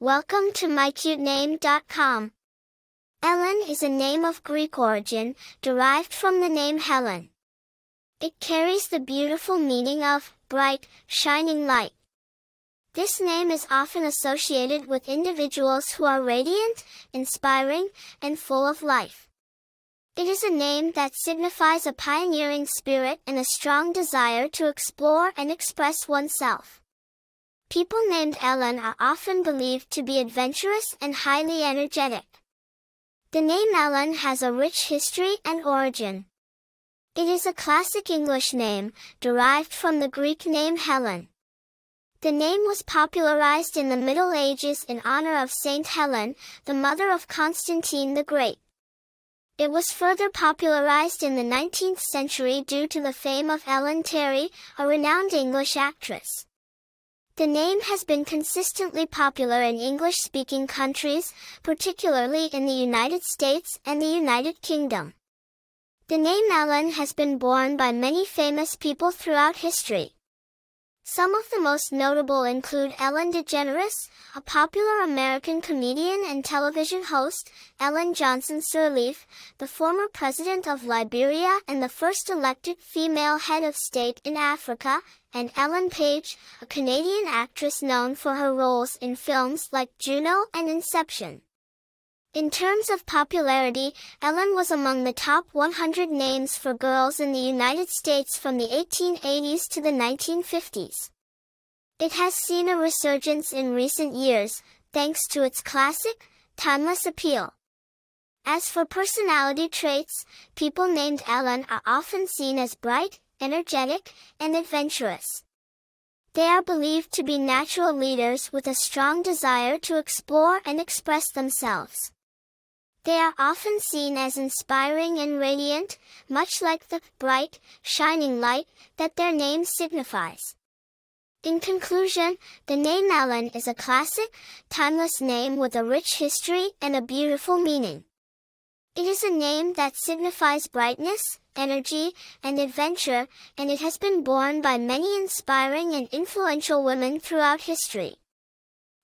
Welcome to mycutename.com. Ellen is a name of Greek origin, derived from the name Helen. It carries the beautiful meaning of bright, shining light. This name is often associated with individuals who are radiant, inspiring, and full of life. It is a name that signifies a pioneering spirit and a strong desire to explore and express oneself. People named Ellen are often believed to be adventurous and highly energetic. The name Ellen has a rich history and origin. It is a classic English name, derived from the Greek name Helen. The name was popularized in the Middle Ages in honor of Saint Helen, the mother of Constantine the Great. It was further popularized in the 19th century due to the fame of Ellen Terry, a renowned English actress. The name has been consistently popular in English-speaking countries, particularly in the United States and the United Kingdom. The name Ellen has been borne by many famous people throughout history. Some of the most notable include Ellen DeGeneres, a popular American comedian and television host, Ellen Johnson Sirleaf, the former president of Liberia and the first elected female head of state in Africa, and Ellen Page, a Canadian actress known for her roles in films like Juno and Inception. In terms of popularity, Ellen was among the top 100 names for girls in the United States from the 1880s to the 1950s. It has seen a resurgence in recent years, thanks to its classic, timeless appeal. As for personality traits, people named Ellen are often seen as bright, energetic, and adventurous. They are believed to be natural leaders with a strong desire to explore and express themselves. They are often seen as inspiring and radiant, much like the bright, shining light that their name signifies. In conclusion, the name Ellen is a classic, timeless name with a rich history and a beautiful meaning. It is a name that signifies brightness, energy, and adventure, and it has been borne by many inspiring and influential women throughout history.